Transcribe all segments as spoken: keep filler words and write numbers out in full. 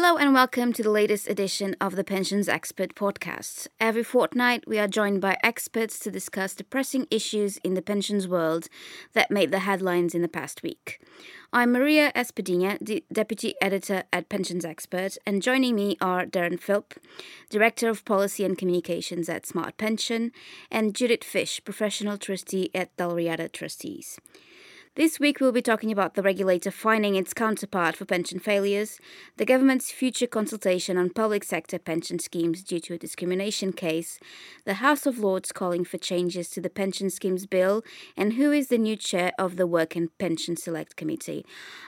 Hello and welcome to the latest edition of the Pensions Expert Podcast. Every fortnight, we are joined by experts to discuss the pressing issues in the pensions world that made the headlines in the past week. I'm Maria Espadinha, De- Deputy Editor at Pensions Expert, and joining me are Darren Philp, Director of Policy and Communications at Smart Pension, and Judith Fish, Professional Trustee at Dalriada Trustees. This week we'll be talking about the regulator fining its counterpart for pension failures, the government's future consultation on public sector pension schemes due to a discrimination case, the House of Lords calling for changes to the pension schemes bill, and who is the new chair of the Work and Pension Select Committee.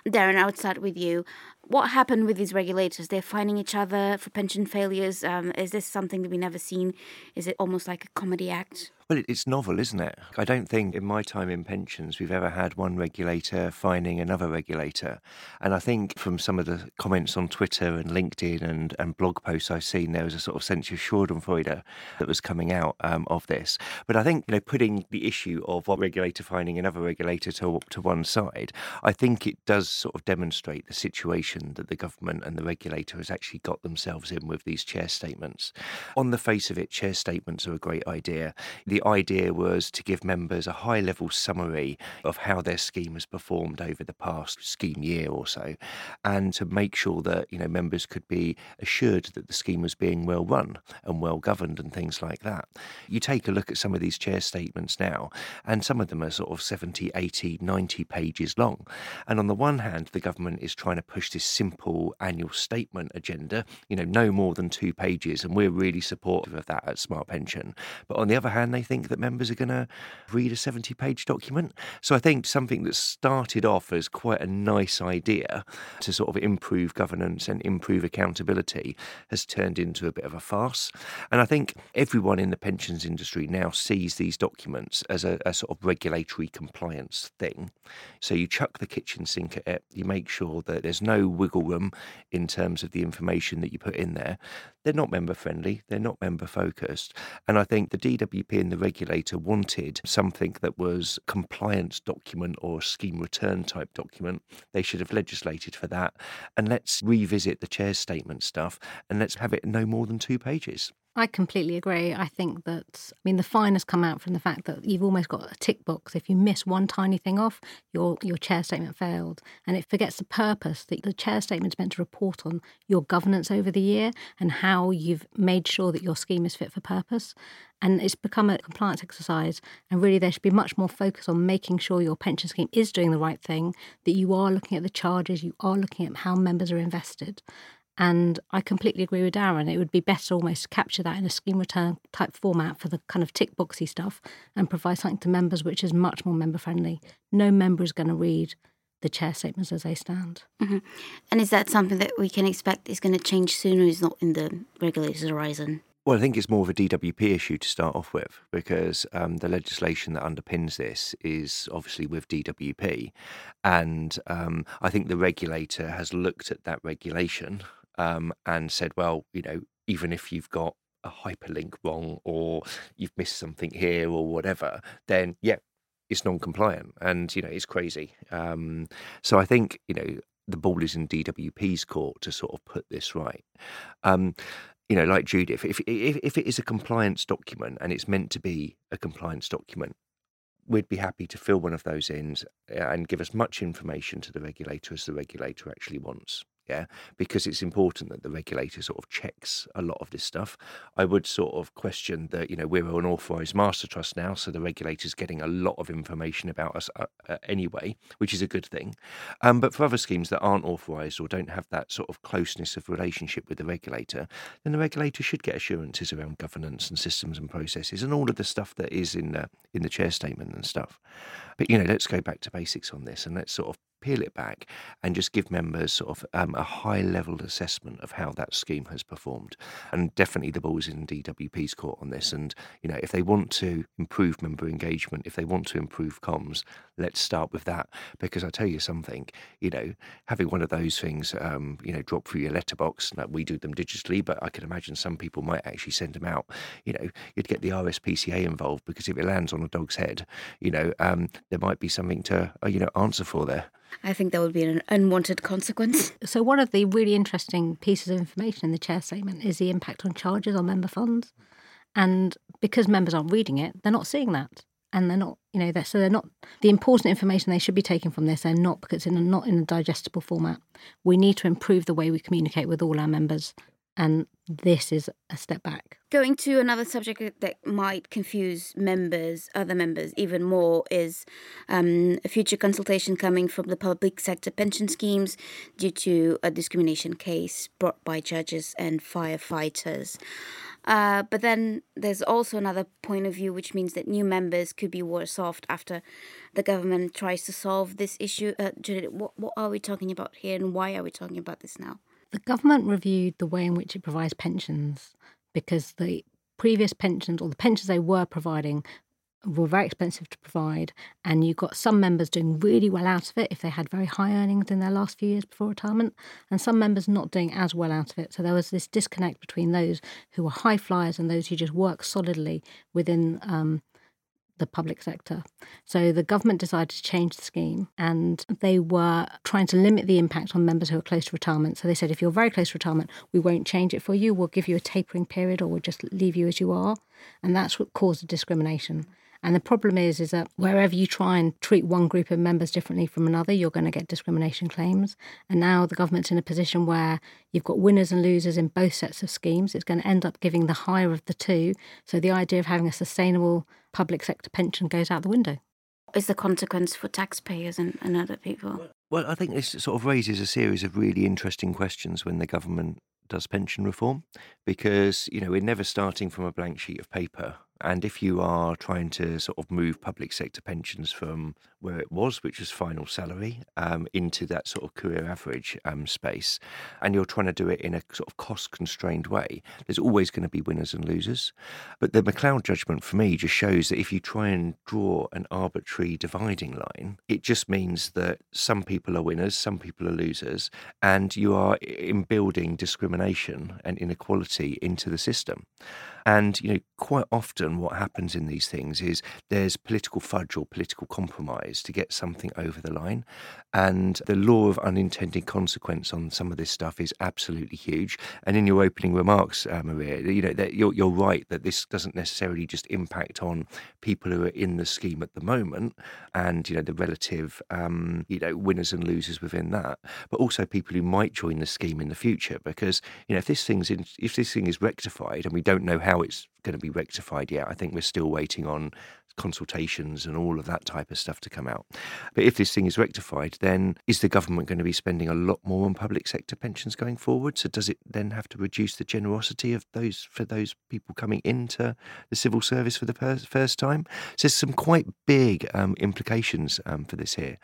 Darren, I would start with you. What happened with these regulators? They're fining each other for pension failures. Um, is this something that we've never seen? Is it almost like a comedy act? Well, it's novel, isn't it? I don't think in my time in pensions we've ever had one regulator fining another regulator. And I think from some of the comments on Twitter and LinkedIn and, and blog posts I've seen, there was a sort of sense of Schadenfreude that was coming out um, of this. But I think, you know, putting the issue of one regulator fining another regulator to, to one side, I think it does sort of demonstrate the situation that the government and the regulator has actually got themselves in with these chair statements. On the face of it, chair statements are a great idea. The The idea was to give members a high-level summary of how their scheme has performed over the past scheme year or so, and to make sure that, you know, members could be assured that the scheme was being well run and well governed and things like that. You take a look at some of these chair statements now, and some of them are sort of seventy, eighty, ninety pages long. And on the one hand, the government is trying to push this simple annual statement agenda, you know, no more than two pages, and we're really supportive of that at Smart Pension. But on the other hand, they think that members are going to read a seventy-page document. So I think something that started off as quite a nice idea to sort of improve governance and improve accountability has turned into a bit of a farce. And I think everyone in the pensions industry now sees these documents as a, a sort of regulatory compliance thing. So you chuck the kitchen sink at it, you make sure that there's no wiggle room in terms of the information that you put in there. They're not member-friendly, they're not member-focused. And I think the D W P and the regulator wanted something that was a compliance document or a scheme return type document. They should have legislated for that. And let's revisit the chair statement stuff and let's have it no more than two pages. I completely agree. I think that, I mean, the fine has come out from the fact that you've almost got a tick box. If you miss one tiny thing off, your your chair statement failed. And it forgets the purpose that the chair statement's meant to report on your governance over the year and how you've made sure that your scheme is fit for purpose. And it's become a compliance exercise. And really, there should be much more focus on making sure your pension scheme is doing the right thing, that you are looking at the charges, you are looking at how members are invested. And I completely agree with Darren. It would be better almost to capture that in a scheme return type format for the kind of tick boxy stuff and provide something to members which is much more member friendly. No member is going to read the chair statements as they stand. Mm-hmm. And is that something that we can expect is going to change soon, or is not in the regulator's horizon? Well, I think it's more of a D W P issue to start off with, because um, the legislation that underpins this is obviously with D W P. And um, I think the regulator has looked at that regulation Um, and said, well, you know, even if you've got a hyperlink wrong or you've missed something here or whatever, then, yeah, it's non-compliant and, you know, it's crazy. Um, so I think, you know, the ball is in D W P's court to sort of put this right. Um, you know, like Judith, if, if, if it is a compliance document and it's meant to be a compliance document, we'd be happy to fill one of those in and give as much information to the regulator as the regulator actually wants. Yeah, because it's important that the regulator sort of checks a lot of this stuff. I would sort of question that, you know, we're an authorised master trust now, so the regulator's getting a lot of information about us uh, uh, anyway, which is a good thing. Um, but for other schemes that aren't authorised or don't have that sort of closeness of relationship with the regulator, then the regulator should get assurances around governance and systems and processes and all of the stuff that is in the, in the chair statement and stuff. But, you know, let's go back to basics on this and let's sort of peel it back and just give members sort of um, a high-level assessment of how that scheme has performed. And definitely the ball's in D W P's court on this. And, you know, if they want to improve member engagement, if they want to improve comms, Let's start with that, because I tell you something, you know, having one of those things, um, you know, drop through your letterbox. Now, we do them digitally, but I can imagine some people might actually send them out. You know, you'd get the R S P C A involved, because if it lands on a dog's head, you know, um, there might be something to, you know, answer for there. I think that would be an unwanted consequence. So one of the really interesting pieces of information in the chair statement is the impact on charges on member funds. And because members aren't reading it, they're not seeing that. And they're not, you know, they're, so they're not, the important information they should be taking from this, they're not, because it's in a, not in a digestible format. We need to improve the way we communicate with all our members. And this is a step back. Going to another subject that might confuse members, other members even more, is um, a future consultation coming from the public sector pension schemes due to a discrimination case brought by judges and firefighters. Uh, but then there's also another point of view, which means that new members could be worse off after the government tries to solve this issue. Uh, Judith, what, what are we talking about here, and why are we talking about this now? The government reviewed the way in which it provides pensions, because the previous pensions, or the pensions they were providing, were very expensive to provide, and you got some members doing really well out of it if they had very high earnings in their last few years before retirement, and some members not doing as well out of it. So there was this disconnect between those who were high flyers and those who just work solidly within um, the public sector. So the government decided to change the scheme, and they were trying to limit the impact on members who are close to retirement. So they said, if you're very close to retirement, we won't change it for you. We'll give you a tapering period, or we'll just leave you as you are. And that's what caused the discrimination. And the problem is, is that wherever you try and treat one group of members differently from another, you're going to get discrimination claims. And now the government's in a position where you've got winners and losers in both sets of schemes. It's going to end up giving the higher of the two. So the idea of having a sustainable public sector pension goes out the window. Is the consequence for taxpayers and, and other people? Well, I think this sort of raises a series of really interesting questions when the government does pension reform, because, you know, we're never starting from a blank sheet of paper. And if you are trying to sort of move public sector pensions from where it was, which was final salary, um, into that sort of career average um, space, and you're trying to do it in a sort of cost-constrained way, there's always going to be winners and losers. But the McCloud judgment, for me, just shows that if you try and draw an arbitrary dividing line, it just means that some people are winners, some people are losers, and you are inbuilding discrimination and inequality into the system. And, you know, quite often, and what happens in these things is there's political fudge or political compromise to get something over the line. And the law of unintended consequence on some of this stuff is absolutely huge. And in your opening remarks, uh, Maria, you know, that you're, you're right that this doesn't necessarily just impact on people who are in the scheme at the moment and, you know, the relative, um, you know, winners and losers within that, but also people who might join the scheme in the future. Because, you know, if this thing's in, if this thing is rectified, and we don't know how it's going to be rectified yet. I think we're still waiting on consultations and all of that type of stuff to come out. But if this thing is rectified, then is the government going to be spending a lot more on public sector pensions going forward? So does it then have to reduce the generosity of those for those people coming into the civil service for the per- first time? So there's some quite big um, implications um, for this here.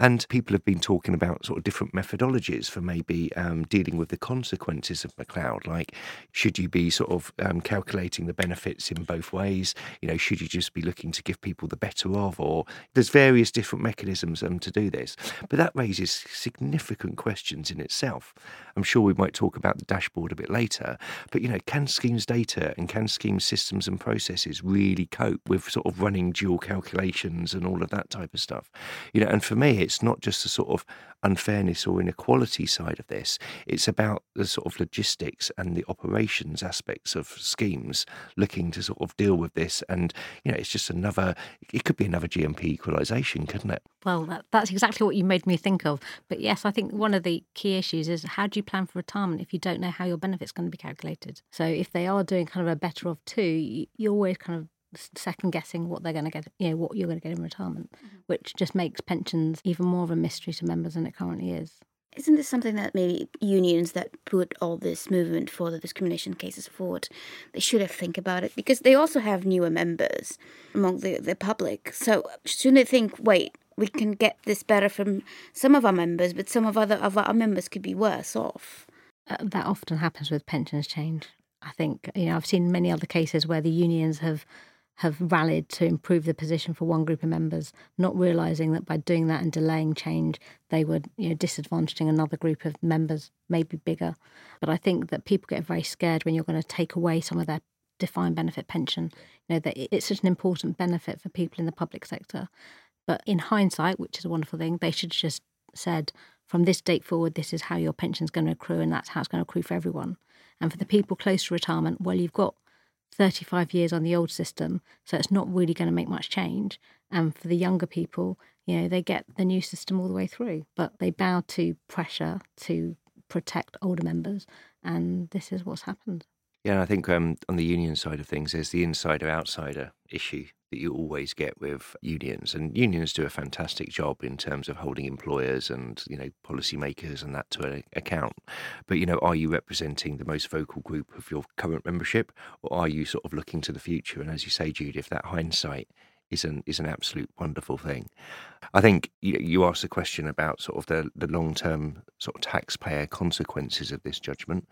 And people have been talking about sort of different methodologies for maybe um, dealing with the consequences of McCloud. Like, should you be sort of um, calculating the benefits in both ways? You know, should you just be looking to give people the better of, or there's various different mechanisms um, to do this. But that raises significant questions in itself. I'm sure we might talk about the dashboard a bit later, but, you know, can schemes data and can schemes systems and processes really cope with sort of running dual calculations and all of that type of stuff? You know, and for me, it's not just the sort of unfairness or inequality side of this. It's about the sort of logistics and the operations aspects of schemes looking to sort of deal with this. And, you know, it's just a Another, it could be another G M P equalisation, couldn't it? Well, that, that's exactly what you made me think of. But yes, I think one of the key issues is, how do you plan for retirement if you don't know how your benefit's going to be calculated? So if they are doing kind of a better of two, you're always kind of second guessing what they're going to get, you know, what you're going to get in retirement, mm-hmm. which just makes pensions even more of a mystery to members than it currently is. Isn't this something that maybe unions that put all this movement for the discrimination cases forward, they should have think about it, because they also have newer members among the, the public. So shouldn't they think, wait, we can get this better from some of our members, but some of other of our members could be worse off? Uh, that often happens with pensions change. I think, you know, I've seen many other cases where the unions have have rallied to improve the position for one group of members, not realising that by doing that and delaying change, they were, you know, disadvantaging another group of members, maybe bigger. But I think that people get very scared when you're going to take away some of their defined benefit pension. You know, that it's such an important benefit for people in the public sector. But in hindsight, which is a wonderful thing, they should have just said, from this date forward, this is how your pension's going to accrue, and that's how it's going to accrue for everyone. And for the people close to retirement, well, you've got thirty-five years on the old system, so it's not really going to make much change. And for the younger people, you know, they get the new system all the way through, but they bow to pressure to protect older members, and this is what's happened. Yeah, and I think um, on the union side of things, there's the insider-outsider issue that you always get with unions, and unions do a fantastic job in terms of holding employers and, you know, policymakers and that to an account. But, you know, are you representing the most vocal group of your current membership, or are you sort of looking to the future? And as you say, Judith, that hindsight is an is an absolute wonderful thing. I think you, you asked the question about sort of the, the long-term sort of taxpayer consequences of this judgment.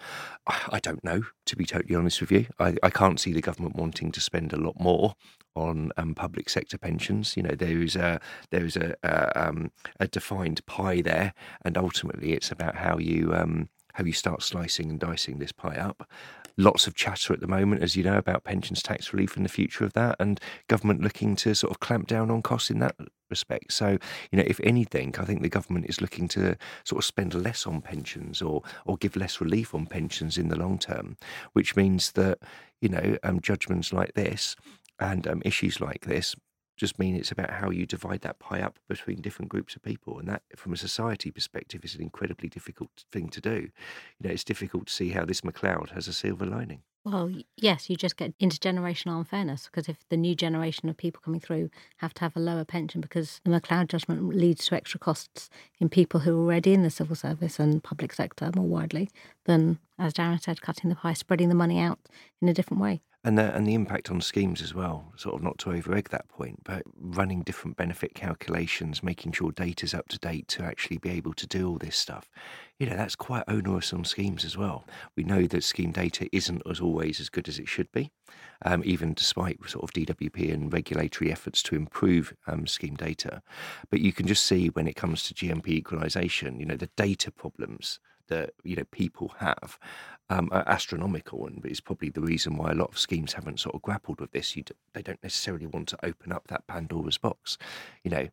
I, I don't know, to be totally honest with you. I, I can't see the government wanting to spend a lot more on um, public sector pensions. You know, there is a there is a a, um, a defined pie there, and ultimately it's about how you um, how you start slicing and dicing this pie up. Lots of chatter at the moment, as you know, about pensions tax relief and the future of that, and government looking to sort of clamp down on costs in that respect. So, you know, if anything, I think the government is looking to sort of spend less on pensions or or give less relief on pensions in the long term, which means that, you know, um, judgments like this and um, issues like this just mean it's about how you divide that pie up between different groups of people. And that, from a society perspective, is an incredibly difficult thing to do. You know, it's difficult to see how this McCloud has a silver lining. Well, yes, you just get intergenerational unfairness, because if the new generation of people coming through have to have a lower pension because the McCloud judgment leads to extra costs in people who are already in the civil service and public sector more widely, then, as Darren said, cutting the pie, spreading the money out in a different way. And the, and the impact on schemes as well, sort of not to over-egg that point, but running different benefit calculations, making sure data's up to date to actually be able to do all this stuff. You know, that's quite onerous on schemes as well. We know that scheme data isn't as always as good as it should be, um, even despite sort of D W P and regulatory efforts to improve um, scheme data. But you can just see when it comes to G M P equalisation, you know, the data problems that, you know, people have um, are astronomical, and it's probably the reason why a lot of schemes haven't sort of grappled with this. You do, they don't necessarily want to open up that Pandora's box. You know,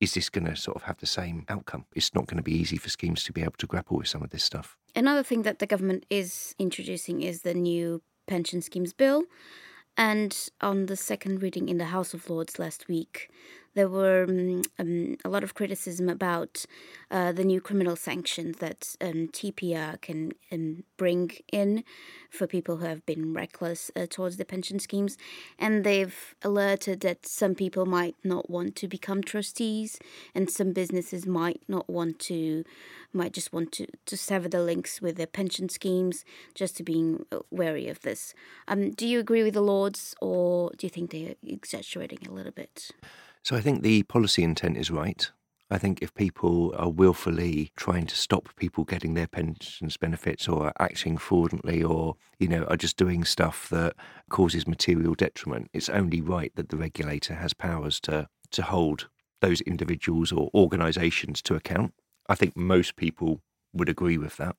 is this going to sort of have the same outcome? It's not going to be easy for schemes to be able to grapple with some of this stuff. Another thing that the government is introducing is the new pension schemes bill. And on the second reading in the House of Lords last week, there were um, um, a lot of criticism about uh, the new criminal sanctions that um, T P R can um, bring in for people who have been reckless uh, towards the pension schemes. And they've alerted that some people might not want to become trustees, and some businesses might not want to, might just want to, to sever the links with their pension schemes, just to being wary of this. Um, do you agree with the law? Or do you think they're exaggerating a little bit? So I think the policy intent is right. I think if people are willfully trying to stop people getting their pensions benefits, or are acting fraudulently, or, you know, are just doing stuff that causes material detriment, it's only right that the regulator has powers to, to hold those individuals or organisations to account. I think most people would agree with that.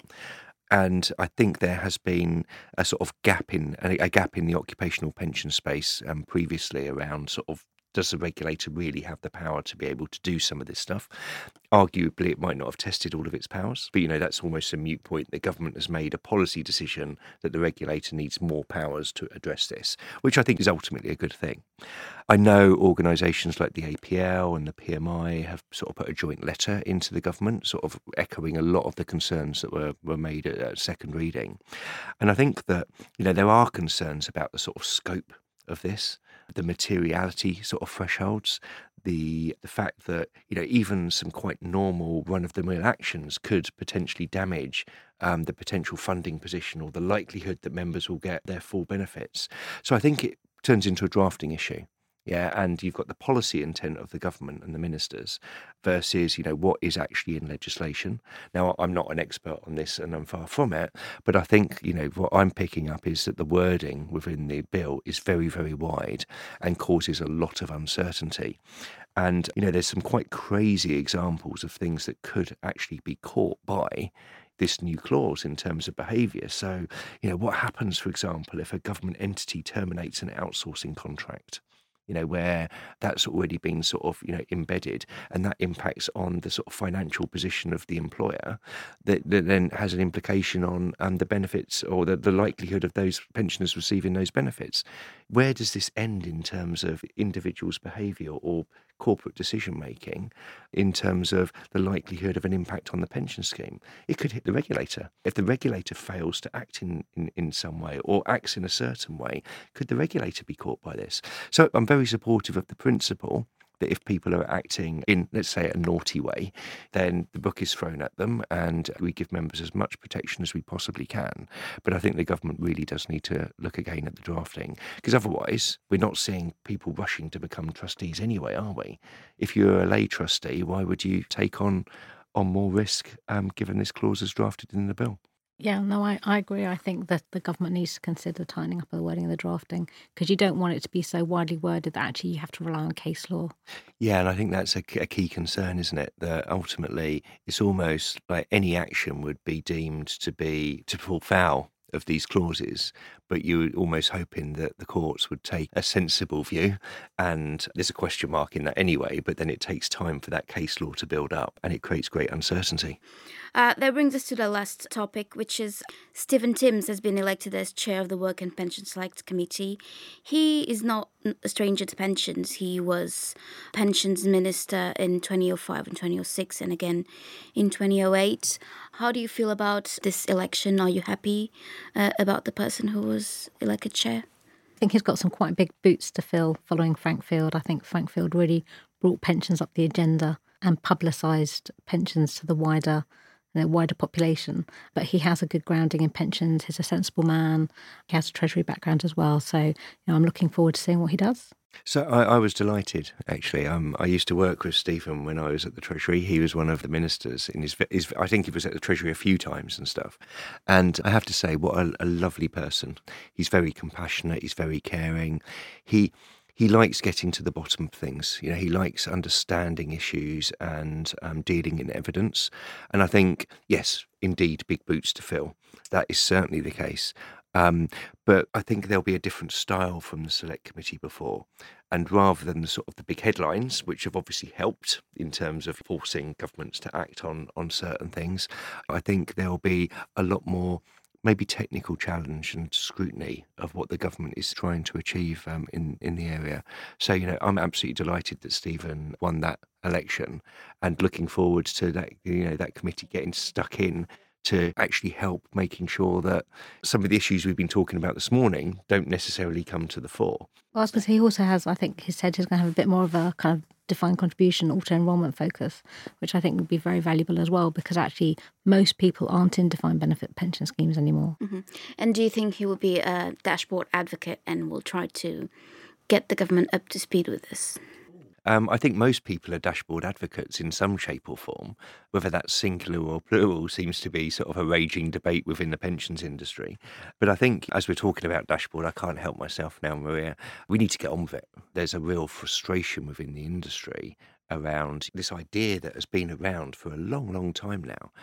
And I think there has been a sort of gap in a gap in the occupational pension space um, previously around sort of, does the regulator really have the power to be able to do some of this stuff? Arguably, it might not have tested all of its powers, but, you know, that's almost a moot point. The government has made a policy decision that the regulator needs more powers to address this, which I think is ultimately a good thing. I know organisations like the A P L and the P M I have sort of put a joint letter into the government, sort of echoing a lot of the concerns that were, were made at, at second reading. And I think that, you know, there are concerns about the sort of scope of this, the materiality sort of thresholds, the the fact that, you know, even some quite normal run-of-the-mill actions could potentially damage um, the potential funding position or the likelihood that members will get their full benefits. So I think it turns into a drafting issue. yeah, and you've got the policy intent of the government and the ministers versus, you know, what is actually in legislation. Now, I'm not an expert on this and I'm far from it, but I think, you know, what I'm picking up is that the wording within the bill is very, very wide and causes a lot of uncertainty. And, you know, there's some quite crazy examples of things that could actually be caught by this new clause in terms of behaviour. So, you know, what happens, for example, if a government entity terminates an outsourcing contract, you know, where that's already been sort of, you know, embedded, and that impacts on the sort of financial position of the employer, that, that then has an implication on um, the benefits or the, the likelihood of those pensioners receiving those benefits. Where does this end in terms of individuals' behaviour or corporate decision-making in terms of the likelihood of an impact on the pension scheme? It could hit the regulator. If the regulator fails to act in, in, in some way or acts in a certain way, could the regulator be caught by this? So I'm very supportive of the principle that if people are acting in, let's say, a naughty way, then the book is thrown at them and we give members as much protection as we possibly can. But I think the government really does need to look again at the drafting, because otherwise we're not seeing people rushing to become trustees anyway, are we? If you're a lay trustee, why would you take on, on more risk um, given this clause as drafted in the bill? Yeah, no, I, I agree. I think that the government needs to consider tightening up the wording of the drafting, because you don't want it to be so widely worded that actually you have to rely on case law. Yeah, and I think that's a, a key concern, isn't it? That ultimately it's almost like any action would be deemed to be to fall foul of these clauses, but you were almost hoping that the courts would take a sensible view, and there's a question mark in that anyway, but then it takes time for that case law to build up and it creates great uncertainty. Uh, that brings us to the last topic, which is Stephen Timms has been elected as chair of the Work and Pension Select Committee. He is not a stranger to pensions. He was pensions minister in twenty oh five and twenty oh six and again in twenty oh eight. How do you feel about this election? Are you happy uh, about the person who was elected chair? I think he's got some quite big boots to fill following Frank Field. I think Frank Field really brought pensions up the agenda and publicised pensions to the wider the wider population. But he has a good grounding in pensions. He's a sensible man. He has a treasury background as well. So, you know, I'm looking forward to seeing what he does. So I, I was delighted, actually. Um, I used to work with Stephen when I was at the Treasury. He was one of the ministers. In his, his, I think he was at the Treasury a few times and stuff. And I have to say, what a, a lovely person. He's very compassionate. He's very caring. He... He likes getting to the bottom of things. You know, he likes understanding issues and um, dealing in evidence. And I think, yes, indeed, big boots to fill. That is certainly the case. Um, but I think there'll be a different style from the Select Committee before. And rather than the sort of the big headlines, which have obviously helped in terms of forcing governments to act on, on certain things, I think there'll be a lot more maybe technical challenge and scrutiny of what the government is trying to achieve um, in, in the area. So, you know, I'm absolutely delighted that Stephen won that election and looking forward to that, you know, that committee getting stuck in to actually help making sure that some of the issues we've been talking about this morning don't necessarily come to the fore. Well, because he also has, I think he said he's going to have a bit more of a kind of defined contribution, auto-enrolment focus, which I think would be very valuable as well, because actually most people aren't in defined benefit pension schemes anymore. Mm-hmm. And do you think he will be a dashboard advocate and will try to get the government up to speed with this? Um, I think most people are dashboard advocates in some shape or form. Whether that's singular or plural seems to be sort of a raging debate within the pensions industry. But I think as we're talking about dashboard, I can't help myself now, Maria. We need to get on with it. There's a real frustration within the industry around this idea that has been around for a long, long time now.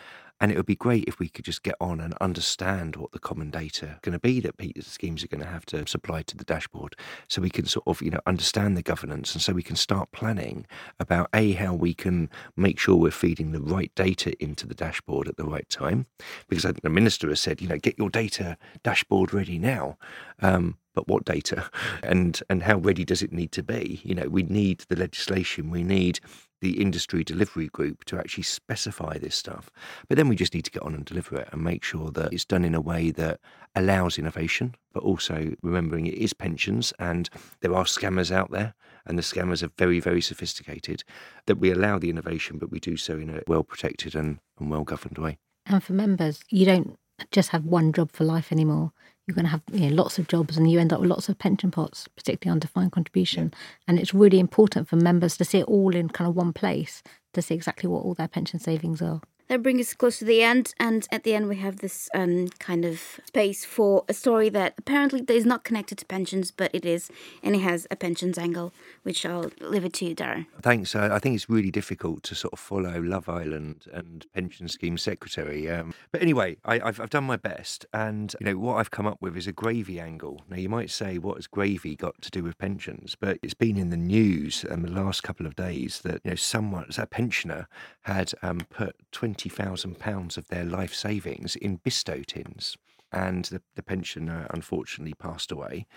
And it would be great if we could just get on and understand what the common data are going to be that Peter's schemes are going to have to supply to the dashboard, so we can sort of, you know, understand the governance, and so we can start planning about A, how we can make sure we're feeding the right data into the dashboard at the right time. Because I think the minister has said, you know, get your data dashboard ready now. Um, but what data? And and how ready does it need to be? You know, we need the legislation, we need the industry delivery group to actually specify this stuff. But then we just need to get on and deliver it and make sure that it's done in a way that allows innovation, but also remembering it is pensions and there are scammers out there, and the scammers are very, very sophisticated, that we allow the innovation, but we do so in a well-protected and, and well-governed way. And for members, you don't just have one job for life anymore. you're going to have you know, lots of jobs and you end up with lots of pension pots, particularly on defined contribution. Yeah. And it's really important for members to see it all in kind of one place to see exactly what all their pension savings are. That brings us close to the end, and at the end we have this um, kind of space for a story that apparently is not connected to pensions, but it is, and it has a pensions angle, which I'll leave it to you, Darren. Thanks. I, I think it's really difficult to sort of follow Love Island and Pension Scheme Secretary. Um, but anyway, I, I've, I've done my best, and you know what I've come up with is a gravy angle. Now, you might say, what has gravy got to do with pensions? But it's been in the news um, the last couple of days that you know someone, a pensioner, had um, put twenty thousand pounds of their life savings in Bisto tins, and the, the pensioner unfortunately passed away,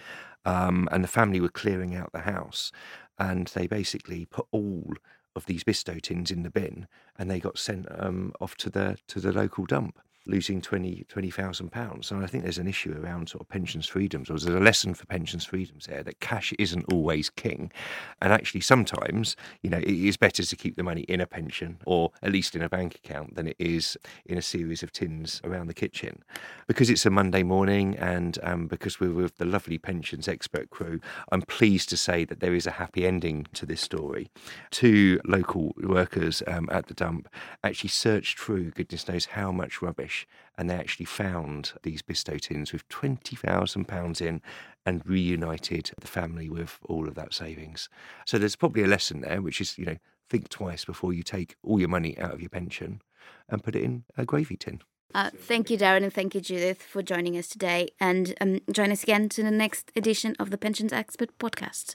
um, and the family were clearing out the house, and they basically put all of these Bisto tins in the bin, and they got sent um, off to the to the local dump, losing twenty thousand pounds. And I think there's an issue around sort of pensions freedoms, or there's a lesson for pensions freedoms there, that cash isn't always king. And actually sometimes, you know, it is better to keep the money in a pension, or at least in a bank account, than it is in a series of tins around the kitchen. Because it's a Monday morning, and um, because we're with the lovely pensions expert crew, I'm pleased to say that there is a happy ending to this story. Two local workers um, at the dump actually searched through goodness knows how much rubbish, and they actually found these Bisto tins with twenty thousand pounds in, and reunited the family with all of that savings. So there's probably a lesson there, which is, you know, think twice before you take all your money out of your pension and put it in a gravy tin. Uh, thank you, Darren, and thank you, Judith, for joining us today. And um, join us again to the next edition of the Pensions Expert Podcast.